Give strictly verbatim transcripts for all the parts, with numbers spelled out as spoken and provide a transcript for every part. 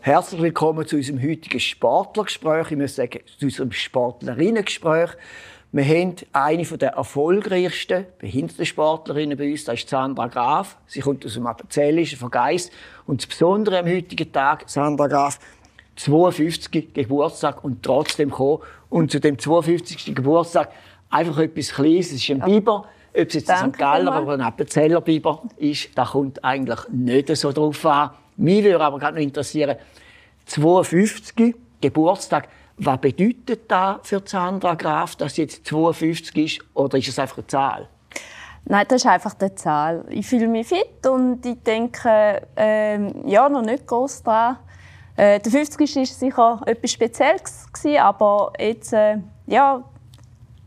Herzlich willkommen zu unserem heutigen Sportlergespräch. Ich muss sagen, zu unserem Sportlerinnengespräch. Wir haben eine der erfolgreichsten Behindertensportlerinnen bei uns, das ist Sandra Graf. Sie kommt aus dem Appenzellischen, vom Geist. Und das Besondere am heutigen Tag, Sandra Graf, zweiundfünfzigsten Geburtstag und trotzdem gekommen. Und zu dem zweiundfünfzigsten Geburtstag einfach etwas Kleines, es ist ein Biber. Ob es jetzt ein Sankt Galler oder ein Appenzeller Biber ist, da kommt eigentlich nicht so drauf an. Mich würde aber gerade noch interessieren, zweiundfünfzig Geburtstag, was bedeutet das für Sandra Graf, dass sie jetzt zweiundfünfzig ist, oder ist es einfach eine Zahl? Nein, das ist einfach eine Zahl. Ich fühle mich fit und ich denke, äh, ja, noch nicht groß dran. Äh, der fünfzigste war sicher etwas Spezielles, aber jetzt, äh, ja,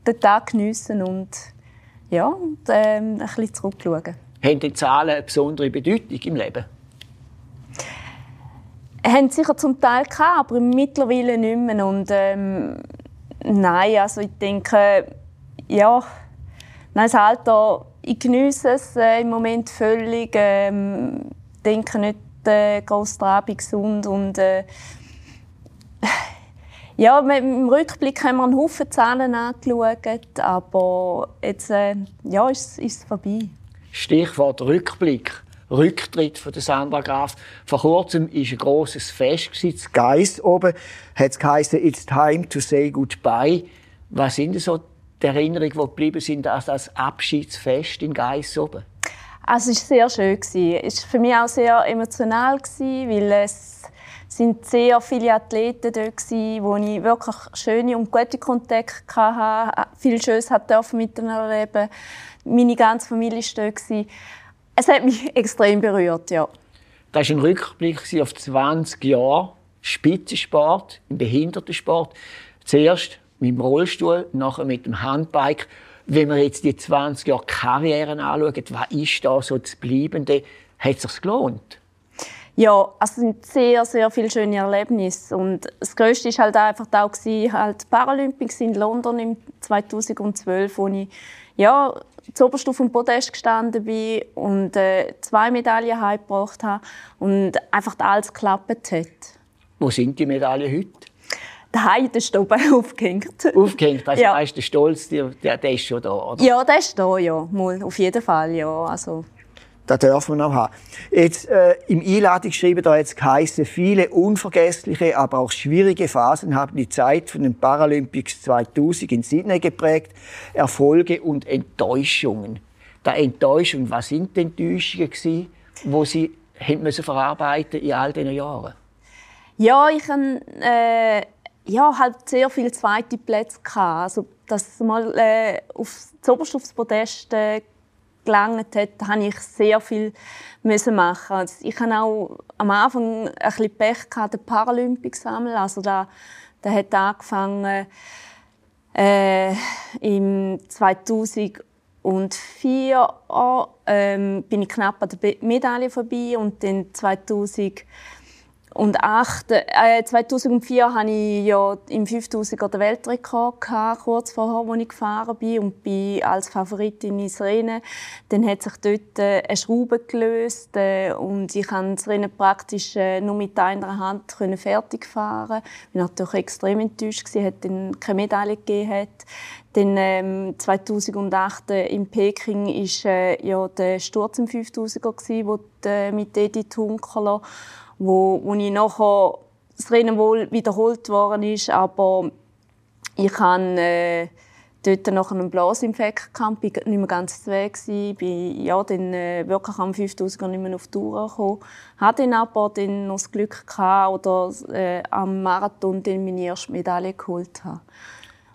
den Tag geniessen und, ja, und äh, ein bisschen zurückschauen. Haben die Zahlen eine besondere Bedeutung im Leben? Haben sicher zum Teil gehabt, aber mittlerweile nicht mehr. Und, ähm, nein, also ich denke, ja, nein, das Alter, ich geniesse es äh, im Moment völlig. Ähm, denke nicht äh, gross dran, bin gesund. Und, äh, ja, im Rückblick haben wir einen Haufen Zahlen angeschaut, aber jetzt äh, ja, ist es vorbei. Stichwort Rückblick. Rücktritt von der Sandra Graf. Vor kurzem war ein grosses Fest, das Geiss oben, hat es geheißen, «It's time to say goodbye». Was sind so die Erinnerungen, die geblieben sind an das Abschiedsfest in Geiss oben? Also, es war sehr schön. Es war für mich auch sehr emotional, weil es sind sehr viele Athleten dort gsi, wo ich wirklich schöne und gute Kontakte hatte, viel Schönes miteinander erleben durfte. Meine ganze Familie war dort. Es hat mich extrem berührt, ja. Das war ein Rückblick auf zwanzig Jahre Spitzensport, im Behindertensport. Zuerst mit dem Rollstuhl, nachher mit dem Handbike. Wenn wir jetzt die zwanzig Jahre Karrieren anschauen, was ist da so das Bleibende? Hat es sich gelohnt? Ja, es sind sehr, sehr viele schöne Erlebnisse. Und das Größte war halt einfach auch halt Paralympics in London im zweitausendzwölf, wo ich ja, zuoberst auf dem Podest gestanden bin und äh, zwei Medaillen heimgebracht habe und einfach alles geklappt hat. Wo sind die Medaillen heute? Daheim in der Stube aufgehängt. Aufgehängt, also ja. Ist der Stolz, der, der ist schon da, oder? Ja, der ist da, ja. Mal, auf jeden Fall, ja. Also. Das darf man auch haben. Jetzt, äh, im Einladung geschrieben, da jetzt geheißen, viele unvergessliche, aber auch schwierige Phasen haben die Zeit von den Paralympics zweitausend in Sydney geprägt. Erfolge und Enttäuschungen. Da Enttäuschung, was sind die Enttäuschungen gewesen, die Sie haben müssen verarbeiten in all diesen Jahren? Ja, ich habe äh, ja, halt sehr viele zweite Plätze gehabt. Also, dass mal äh, aufs, zuoberst aufs Podest äh, gelangt hat, musste ich sehr viel machen. Ich hatte auch am Anfang ein bisschen Pech gehabt, den Paralympics sammeln. Also da, da hat angefangen äh, im zweitausendvier äh, bin ich knapp an der Medaille vorbei und dann zweitausendvier hatte ich ja im fünftausender den Weltrekord, kurz vorher, als ich gefahren bin und bin als Favoritin ins Rennen. Dann hat sich dort eine Schraube gelöst und ich konnte das Rennen praktisch nur mit einer Hand fertig fahren. Ich war natürlich extrem enttäuscht, dass es dann keine Medaille gegeben hat. Dann, ähm, zweitausendacht äh, in Peking war äh, ja, der Sturz im fünftausender gewesen, wo, äh, mit Edith Hunkeler, wo, wo ich nachher das Rennen wohl wiederholt worden ist, aber ich han äh, dort noch einen Blasinfekt gehabt, bin nicht mehr ganz zu Weg gewesen, bin ja dann äh, wirklich am fünftausender nicht mehr auf die Tour gekommen, hatte dann aber dann noch das Glück gehabt, oder äh, am Marathon dann meine erste Medaille geholt habe.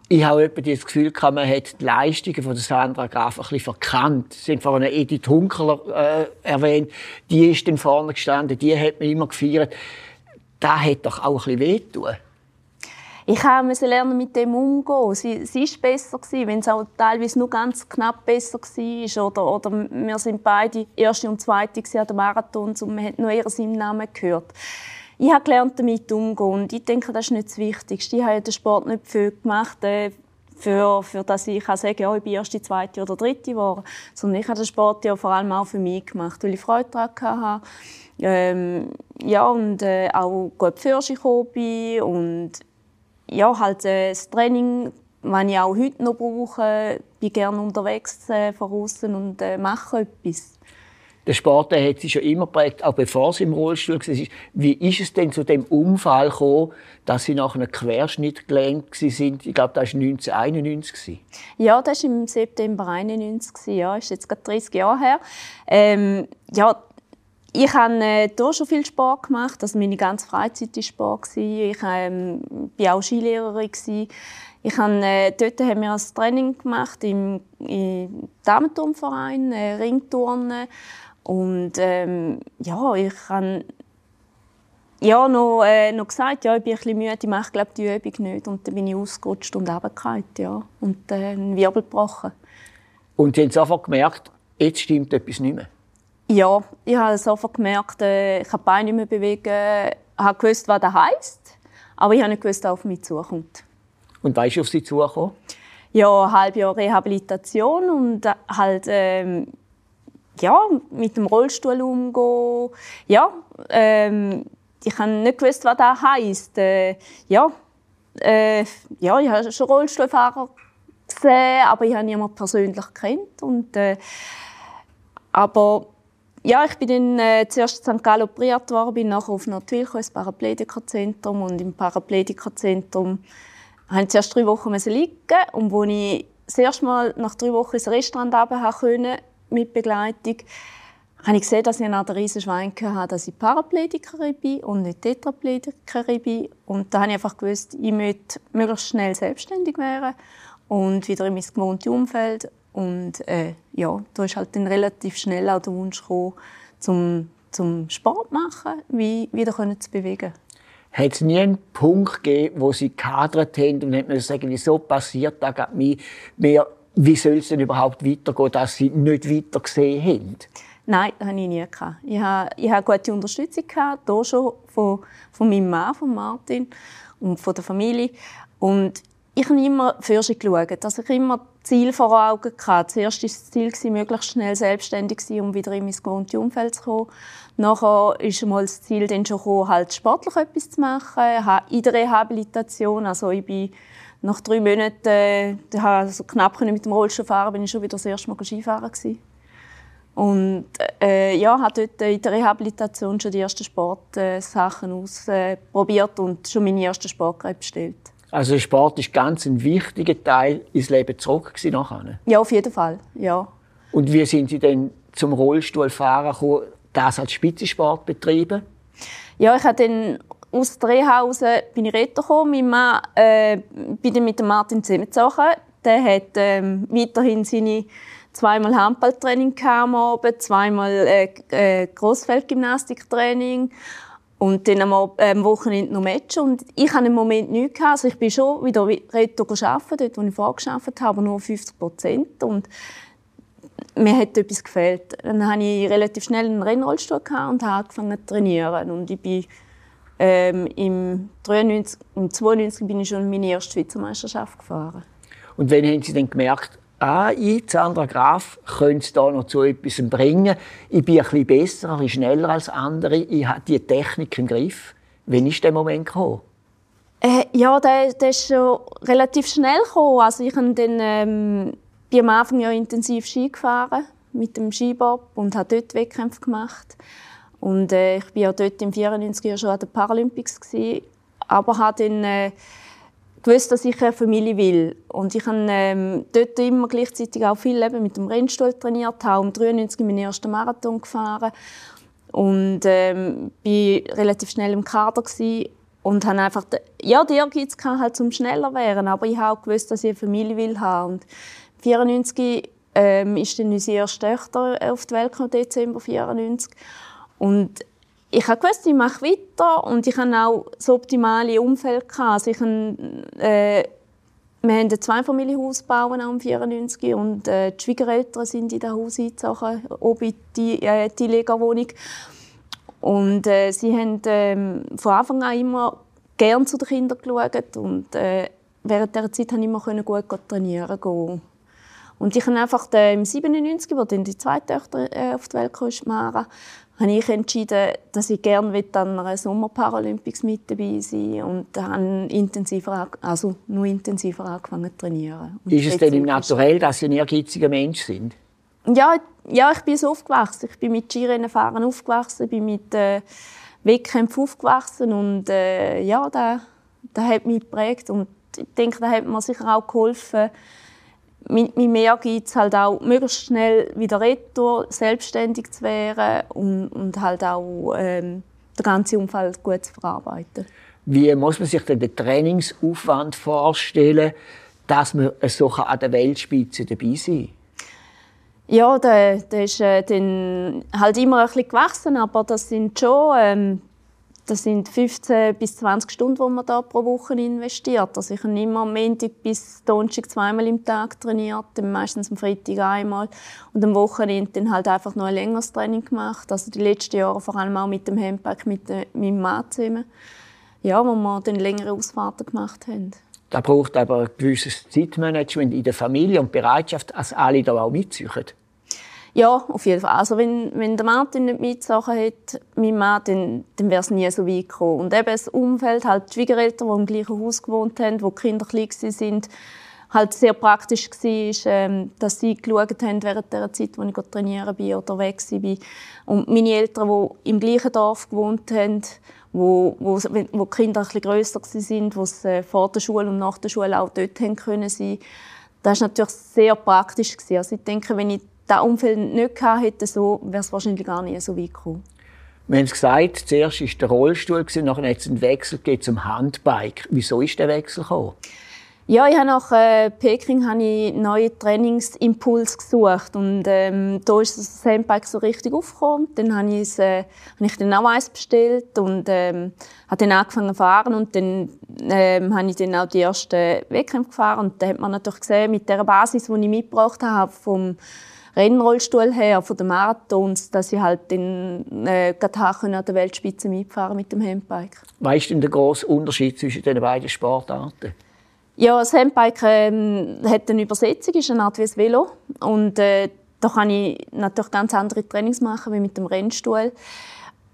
Ich habe etwa das Gefühl, man hat die Leistungen von Sandra Graf ein bisschen verkannt. Sie haben vorhin Edith Hunkeler äh, erwähnt. Die ist dann vorne gestanden, die hat man immer gefeiert. Das hat doch auch ein bisschen wehgetan. ich musste lernen, mit dem umzugehen. Es war besser, wenn es auch teilweise nur ganz knapp besser war. Oder, oder wir waren beide Erste und Zweite an den Marathons und man hat noch eher seinen Namen gehört. Ich habe gelernt, damit umzugehen. Und ich denke, das ist nicht das Wichtigste. Ich habe den Sport nicht viel gemacht, äh, für, für dass ich sagen kann, ja, ich bin Erste, Zweite oder Dritte geworden. Sondern ich habe den Sport ja vor allem auch für mich gemacht, weil ich Freude daran hatte. Ähm, ja, und äh, auch gut Fürsche Hobby und ja, halt, äh, das Training, das ich auch heute noch brauche. Ich bin gerne unterwegs äh, von außen und äh, mache etwas. Der Sport hat sie schon immer geprägt, auch bevor sie im Rollstuhl war. Wie ist es denn zu dem Unfall gekommen, dass sie nach einem Querschnitt gelähmt sind? Ich glaube, das war neunzehnhunderteinundneunzig. Ja, das war im September neunzehnhunderteinundneunzig. Ja, das ist jetzt gerade dreißig Jahre her. Ähm, ja, ich habe äh, hier schon viel Sport gemacht. Also meine ganze Freizeit war Sport. Ich war ähm, auch Skilehrerin. Ich habe, äh, dort haben wir ein Training gemacht im, im Damenturmverein, äh, Ringturnen. Und ähm, ja, ich habe ja, noch, äh, noch gesagt, ja, ich bin ein bisschen müde, ich mache glaub, die Übung nicht. Und dann bin ich ausgerutscht und runtergefallen, ja, und äh, einen Wirbel gebrochen. Und Sie haben sofort gemerkt, jetzt stimmt etwas nicht mehr? Ja, ich habe sofort gemerkt, ich kann die Beine nicht mehr bewegen. Ich habe gewusst, was das heisst, aber ich habe nicht gewusst, was auf mich zukommt. Und weißt du, auf Sie zukommt? Ja, ein halbes Jahr Rehabilitation und halt ähm, ja, mit dem Rollstuhl umgehen. Ja, ähm, ich habe nicht gewusst, was das heisst. Äh, ja, äh, ja, ich habe schon Rollstuhlfahrer gesehen, aber ich habe niemanden persönlich gekannt. Und, äh, aber ja, ich bin dann, äh, zuerst in Sankt Gallen operiert worden, bin nachher auf Nordwilko ins Parapledica-Zentrum und im Parapledica-Zentrum musste ich zuerst drei Wochen liegen. Und als ich das erste Mal nach drei Wochen ins Restaurant runter konnte, mit Begleitung, habe ich gesehen, dass ich einen riesen Schwein hatte, dass ich Parapledikerin bin und nicht Tetrapledikerin bin. Und da habe ich einfach gewusst, ich möchte möglichst schnell selbstständig werden und wieder in mein gewohntes Umfeld. Und äh, ja, da ist halt dann relativ schnell auch der Wunsch gekommen, zum, zum Sport machen, wie wieder zu bewegen. Hat es nie einen Punkt gegeben, wo Sie gekadert haben und haben sagen, wieso passiert das gerade mir? Mehr, wie soll es denn überhaupt weitergehen, dass Sie nicht weiter gesehen haben? Nein, das hatte ich nie. Ich hatte gute Unterstützung, hier schon von, von meinem Mann, von Martin und von der Familie. Und ich habe immer Fürsche geschaut, dass ich immer Ziel vor Augen hatte. Zuerst war das Ziel, möglichst schnell selbstständig zu sein, um wieder in mein gewohntes Umfeld zu kommen. Nachher ist mal das Ziel dann schon gekommen, halt sportlich etwas zu machen, in der Rehabilitation. Also ich bin nach drei Monaten, äh, also knapp mit dem Rollstuhl fahren, bin ich schon wieder das erste Mal Skifahren gewesen. Und äh, ja, habe dort in der Rehabilitation schon die ersten Sportsachen ausprobiert und schon meine ersten Sportgeräte bestellt. Also Sport ist ganz ein wichtiger Teil ins Leben zurück gewesen nachher. Ja, auf jeden Fall, ja. Und wie sind Sie denn zum Rollstuhlfahren gekommen? Das als Spitzensport betrieben? Ja, ich habe dann aus der Reha raus bin ich gekommen. Mein Mann äh, bin dann mit dem Martin zusammengezogen. Der hat ähm, weiterhin seine zweimal Handballtraining am Abend, zweimal äh, äh, Grossfeldgymnastiktraining. Und dann am ähm, Wochenende noch Match. Und ich hatte im Moment nichts. Also ich bin schon wieder retro arbeiten, dort wo ich vorgearbeitet habe, aber nur fünfzig Prozent. Und mir hat etwas gefehlt. Dann hatte ich relativ schnell einen Rennrollstuhl und habe angefangen zu trainieren. Und ich bin, ähm, im neunzehnhundertzweiundneunzig bin ich schon meine erste Schweizer Meisterschaft gefahren. Und wann haben Sie denn gemerkt, ah, ich, Sandra Graf, könnte es da noch zu etwas bringen. Ich bin ein bisschen besser, ein bisschen schneller als andere. Ich habe die Technik im Griff. Wann ist der Moment gekommen? Äh, ja, der, der ist schon relativ schnell gekommen. Also ich habe dann, ähm, bin am Anfang ja intensiv Ski gefahren mit dem Skibob und habe dort Wettkämpfe gemacht. Und äh, ich war ja dort im vierundneunziger Jahr schon an den Paralympics gewesen, aber habe dann äh, Ich wusste, dass ich eine Familie will. Und ich habe ähm, dort immer gleichzeitig auch viel eben mit dem Rennstuhl trainiert, habe um neunzehnhundertdreiundneunzig meinen ersten Marathon gefahren und ähm, bin relativ schnell im Kader gewesen und habe einfach ja, der Ehrgeiz kann halt zum schneller werden, aber ich habe auch gewusst, dass ich eine Familie will haben. Und neunzehnhundertvierundneunzig ähm, ist dann unsere erste Töchter auf die Welt gekommen, Dezember neunzehnhundertvierundneunzig. Und ich wusste, ich mache weiter und ich hatte auch das optimale Umfeld. Also ich habe, äh, wir haben ein Zweifamilienhaus gebaut, auch im vierundneunzig, und äh, die Schwiegereltern sind in das Haus eingezogen, oben in die, äh, die Legerwohnung. Und äh, sie haben äh, von Anfang an immer gern zu den Kindern geschaut und äh, während dieser Zeit konnte ich immer gut trainieren gehen. Und ich habe einfach äh, im siebenundneunzig, als dann die zweite Tochter äh, auf die Welt kam, Mara, habe ich entschieden, dass ich gerne an einer Sommerparalympics mit dabei sein will und habe intensiver, also nur intensiver angefangen zu trainieren. Und ist es denn im Naturell, dass Sie ein ehrgeiziger Mensch sind? Ja, ja, ich bin so aufgewachsen. Ich bin mit Skirennenfahren aufgewachsen, bin mit äh, Wettkämpfen aufgewachsen und äh, ja, das, das hat mich geprägt und ich denke, das hat mir sicher auch geholfen. Mit meinem Ehrgeiz halt auch möglichst schnell wieder retour, selbstständig zu werden und, und halt auch ähm, den ganzen Unfall gut zu verarbeiten. Wie muss man sich denn den Trainingsaufwand vorstellen, dass man so an der Weltspitze dabei sein kann? Ja, der, der ist äh, dann halt immer ein bisschen gewachsen, aber das sind schon ähm, das sind fünfzehn bis zwanzig Stunden, die man da pro Woche investiert. Also ich habe immer am Montag bis Donnerstag zweimal im Tag trainiert, dann meistens am Freitag einmal und am Wochenende dann halt einfach noch ein längeres Training gemacht. Also die letzten Jahre vor allem auch mit dem Handbike, mit dem, mit meinem Mann zusammen, ja, wo wir dann längere Ausfahrten gemacht haben. Da braucht aber ein gewisses Zeitmanagement in der Familie und Bereitschaft, dass alle da auch mitziehen. Ja, auf jeden Fall. Also wenn, wenn der Martin nicht mitsachen hat, mein Mann, dann, dann wäre es nie so weit gekommen. Und eben das Umfeld, halt die Schwiegereltern, die im gleichen Haus gewohnt haben, wo die Kinder klein waren, halt sehr praktisch war, dass sie geschaut haben während der Zeit, als ich trainieren bin oder weg war. Und meine Eltern, die im gleichen Dorf gewohnt haben, wo, wo, wo die Kinder ein bisschen grösser waren, wo sie vor der Schule und nach der Schule auch dort sein können. Das war natürlich sehr praktisch. Also ich denke, wenn ich das Umfeld nicht gehabt hätte, so wäre es wahrscheinlich gar nicht so weit gekommen. Wir haben es gesagt, zuerst war der Rollstuhl, nachher hat es einen Wechsel zum Handbike. Wieso ist der Wechsel gekommen? Ja, ich habe nach äh, Peking habe ich neue Trainingsimpulse gesucht und ähm, da ist das Handbike so richtig aufgekommen. Dann habe ich, äh, habe ich dann auch eins bestellt und ähm, habe dann angefangen zu fahren und dann ähm, habe ich dann auch die ersten Wettkämpfe gefahren und da hat man natürlich gesehen, mit der Basis, die ich mitgebracht habe vom Rennrollstuhl her, von den Marathons, dass ich halt den äh, Gatachen an der Weltspitze mitfahren mit dem Handbike. Was ist denn der grosse Unterschied zwischen den beiden Sportarten? Ja, das Handbike ähm, hat eine Übersetzung, ist eine Art wie ein Velo und äh, da kann ich natürlich ganz andere Trainings machen wie mit dem Rennstuhl.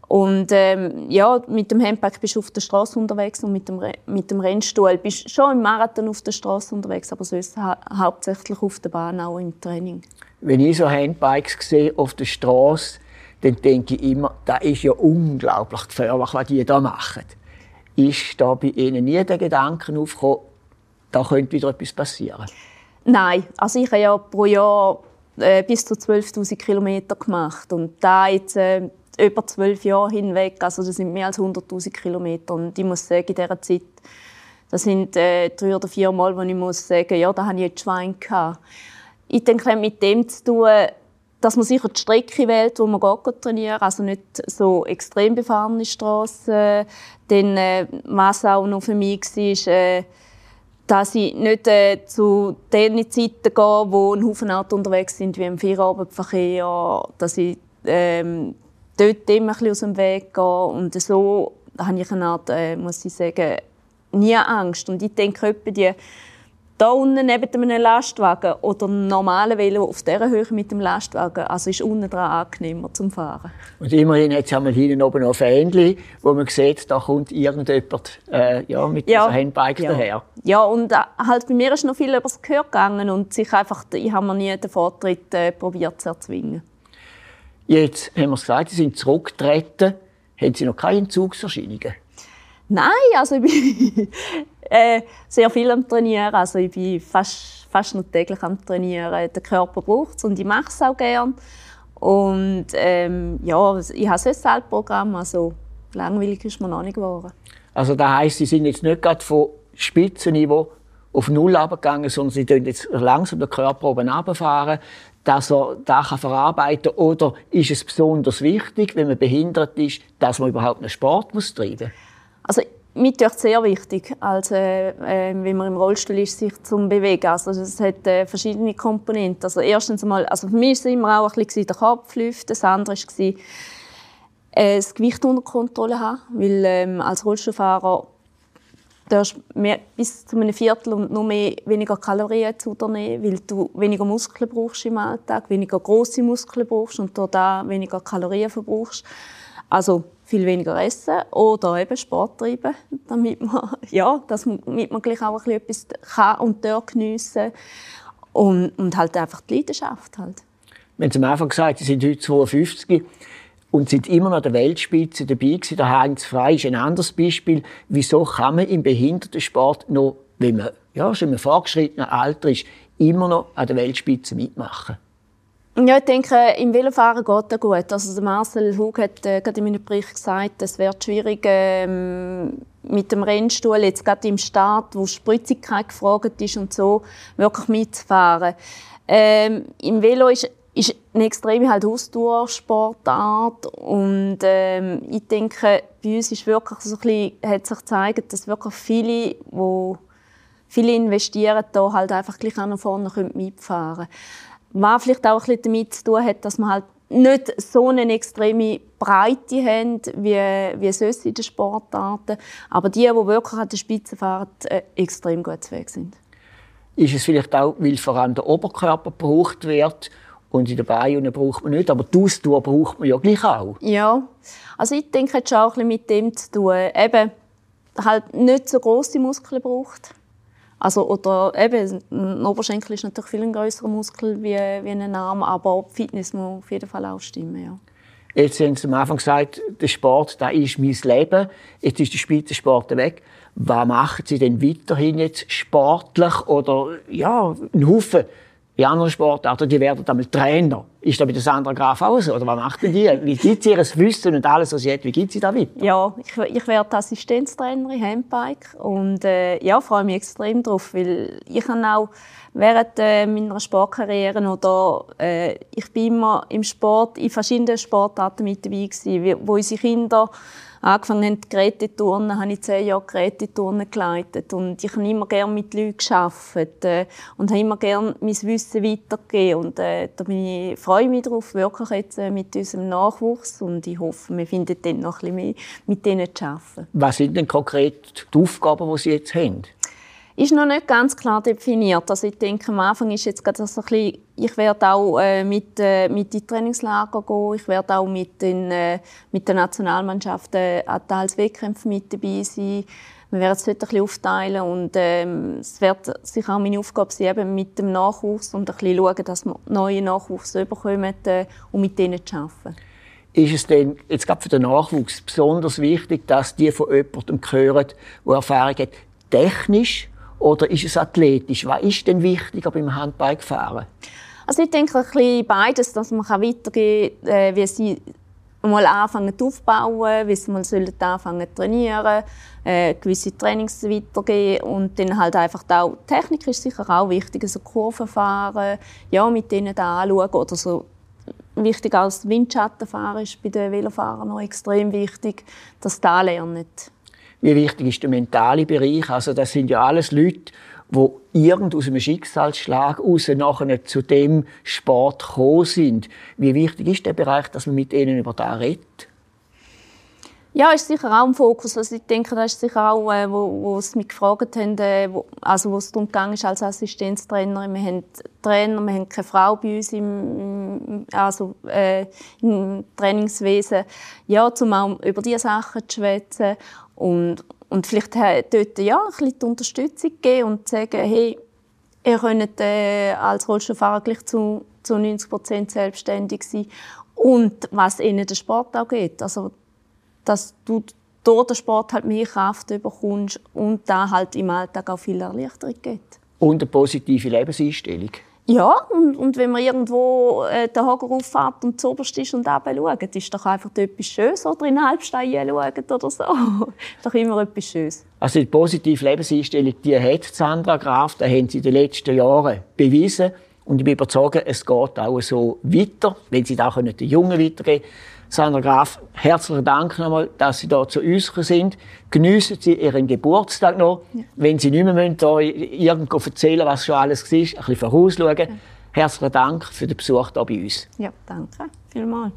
Und ähm, ja, mit dem Handbike bist du auf der Straße unterwegs und mit dem, Re mit dem Rennstuhl bist du schon im Marathon auf der Straße unterwegs, aber sonst ha hauptsächlich auf der Bahn, auch im Training. Wenn ich so Handbikes sehe auf der Straße, dann denke ich immer, das ist ja unglaublich gefährlich, was die da machen. Ist da bei Ihnen nie der Gedanke aufgekommen, da könnte wieder etwas passieren? Nein, also ich habe ja pro Jahr äh, bis zu zwölftausend Kilometer gemacht und da jetzt äh, über zwölf Jahre hinweg, also das sind mehr als hunderttausend Kilometer und ich muss sagen, in dieser Zeit, das sind äh, drei oder vier Mal, wo ich muss sagen, ja, da habe ich jetzt Schwein gehabt. Ich denke, mit dem zu tun, dass man sicher die Strecke wählt, wo man geht, trainieren, also nicht so extrem befahrene Strassen. Denn äh, was auch noch für mich war, äh, dass ich nicht äh, zu den Zeiten gehe, wo ein Haufen Autos unterwegs sind, wie im Feierabendverkehr, dass ich ähm, dort immer ein bisschen aus dem Weg gehe. Und so habe ich eine Art, äh, muss ich sagen, nie Angst. Und ich denke, die da unten neben einem Lastwagen oder einem normalen Velo auf dieser Höhe mit dem Lastwagen, also ist unten dran angenehmer zum Fahren. Und immerhin jetzt haben wir hinten oben noch ein Fähnchen, wo man sieht, da kommt irgendjemand äh, ja, mit ja, diesem Handbike ja. daher. Ja, und halt bei mir ist noch viel über das Gehör gegangen und sich einfach, ich habe mir nie den Vortritt äh, probiert zu erzwingen. Jetzt haben wir es gesagt, Sie sind zurückgetreten. Haben Sie noch keine Entzugserscheinungen? Nein, also ich bin äh, sehr viel am Trainieren. Also ich bin fast, fast noch täglich am Trainieren. Der Körper braucht es und ich mache es auch gerne. Und ähm, ja, ich habe so ein Selbstprogramm, also langweilig ist mir noch nicht geworden. Also das heisst, Sie sind jetzt nicht gerade von Spitzenniveau auf null runtergegangen, sondern Sie tun jetzt langsam den Körper oben runterfahren. dass er das verarbeiten kann? Oder ist es besonders wichtig, wenn man behindert ist, dass man überhaupt einen Sport treiben muss? Also, mir ist es sehr wichtig, also, äh, wenn man im Rollstuhl ist, sich zu bewegen. Also, es hat äh, verschiedene Komponenten. Also, erstens einmal, also für mich war es immer auch ein bisschen der Kopflüften, das andere war, äh, das Gewicht unter Kontrolle haben, weil ähm, als Rollstuhlfahrer darfst mehr, bis zu einem Viertel und noch mehr, weniger Kalorien zu dir nehmen, weil du weniger Muskeln brauchst im Alltag, weniger grosse Muskeln brauchst und dadurch weniger Kalorien verbrauchst. Also viel weniger essen oder eben Sport treiben, damit man, ja, damit man gleich auch ein bisschen etwas kann und darf geniessen und, und halt einfach die Leidenschaft halt. Wir haben es am Anfang gesagt, Sie sind heute zweiundfünfzig. Und sind immer noch der Weltspitze dabei gewesen. Der Heinz Frei ist ein anderes Beispiel. Wieso kann man im Behindertensport noch, wenn man ja, schon im fortgeschrittenen Alter ist, immer noch an der Weltspitze mitmachen? Ja, ich denke, im Velofahren geht das gut. Also Marcel Hug hat äh, gerade in meinem Bericht gesagt, es wäre schwierig ähm, mit dem Rennstuhl, jetzt gerade im Start, wo Spritzigkeit gefragt ist und so, wirklich mitzufahren. Ähm, Im Velo ist ist eine extreme halt Ausdauersportart und ähm, ich denke, bei uns ist wirklich so ein bisschen, hat sich gezeigt, dass wirklich viele, wo viele investieren, da halt einfach gleich an vorne mitfahren können. Was vielleicht auch ein bisschen damit zu tun hat, dass man halt nicht so eine extreme Breite haben, wie, wie sonst in den Sportarten, aber die, die wirklich an der Spitze fahren, äh, extrem gut zu Weg sind. Ist es vielleicht auch, weil vor allem der Oberkörper gebraucht wird? Und in den Beinen braucht man nicht, aber die Ausdauer braucht man ja gleich auch. Ja, also ich denke, es hat auch ein bisschen mit dem zu tun. Eben, halt nicht so grosse Muskeln braucht. Also, oder eben, ein Oberschenkel ist natürlich viel ein grösserer Muskel wie, wie ein Arm, aber die Fitness muss auf jeden Fall auch stimmen, ja. Jetzt haben Sie am Anfang gesagt, der Sport, das ist mein Leben. Jetzt ist der Spitzensport weg. Was machen Sie denn weiterhin jetzt sportlich oder, ja, einen Haufen? In anderen Sportarten, die werden einmal Trainer. Ist das bei der Sandra Graf auch so? Oder was macht denn die? Wie gibt sie ihr Wissen und alles, was sie hat? Wie gibt sie da weiter? Ja, ich, ich werde Assistenztrainerin Handbike und äh, ja, freue mich extrem drauf, weil ich kann auch während äh, meiner Sportkarriere oder äh, ich bin immer im Sport, in verschiedenen Sportarten mit dabei gewesen, wo unsere Kinder angefangen haben, Geräteturnen, habe ich zehn Jahre Geräteturnen geleitet. Und ich habe immer gerne mit Leuten gearbeitet äh, und habe immer gerne mein Wissen weitergegeben. Und äh, da bin ich, freue ich mich darauf, wirklich jetzt äh, mit unserem Nachwuchs. Und ich hoffe, wir finden dann noch ein bisschen mehr, mit denen zu arbeiten. Was sind denn konkret die Aufgaben, die Sie jetzt haben? Ist noch nicht ganz klar definiert. Also ich denke, am Anfang ist jetzt gerade so ein bisschen, ich werde auch äh, mit, äh, mit in die Trainingslager gehen, ich werde auch mit den, äh, mit der Nationalmannschaft äh, an teils Wettkämpfen mit dabei sein. Wir werden es heute ein bisschen aufteilen und ähm, es wird sicher auch meine Aufgabe sein, eben mit dem Nachwuchs und ein bisschen schauen, dass wir neue Nachwuchs überkommen äh, und mit denen zu arbeiten. Ist es denn jetzt gerade für den Nachwuchs besonders wichtig, dass die von jemandem hören, der Erfahrung hat, technisch? Oder ist es athletisch? Was ist denn wichtiger beim Handbikefahren? Also ich denke ein bisschen beides, dass man weitergehen kann, wie sie mal anfangen aufzubauen, wie sie mal anfangen zu trainieren, gewisse Trainings weitergehen und dann halt einfach auch, Technik ist sicher auch wichtig, also Kurven fahren, ja, mit denen da anschauen oder so. Wichtig auch das Windschattenfahren ist bei den Velofahrern noch extrem wichtig, dass da lernen. Wie wichtig ist der mentale Bereich? Also das sind ja alles Leute, die irgend aus einem Schicksalsschlag raus nachher zu dem Sport gekommen sind. Wie wichtig ist der Bereich, dass man mit ihnen über das redet? Ja, ist sicher auch im Fokus. Also ich denke, das ist sicher auch, äh, wo, wo sie mich gefragt haben, äh, wo, also wo es darum ging, ist als Assistenztrainerin. Wir haben Trainer, wir haben keine Frau bei uns im, also, äh, im Trainingswesen. Ja, um auch über diese Sachen zu schwätzen. Und, und vielleicht dort ja, ein bisschen die Unterstützung geben und sagen, hey, ihr könnt äh, als Rollstuhlfahrer gleich zu, zu neunzig Prozent selbstständig sein. Und was ihnen der Sport auch geht. Also, dass du durch den Sport halt mehr Kraft bekommst und da halt im Alltag auch viel Erleichterung gibt. Und eine positive Lebenseinstellung. Ja, und, und wenn man irgendwo äh, den Hager auffährt und zuoberst ist und runter schaut, ist doch einfach etwas Schönes. Oder in den Halbstein schaut oder so. Ist doch immer etwas Schönes. Also die positive Lebenseinstellung, die hat Sandra Graf, die haben sie in den letzten Jahren bewiesen. Und ich bin überzeugt, es geht auch so weiter, wenn Sie da den Jungen weitergeben können. Sandra Graf, herzlichen Dank nochmal, dass Sie hier zu uns sind. Geniessen Sie Ihren Geburtstag noch. Ja. Wenn Sie nicht mehr müssen, irgendwo erzählen, was schon alles war, ein bisschen vorausschauen. Ja. Herzlichen Dank für den Besuch hier bei uns. Ja, danke. Vielmals.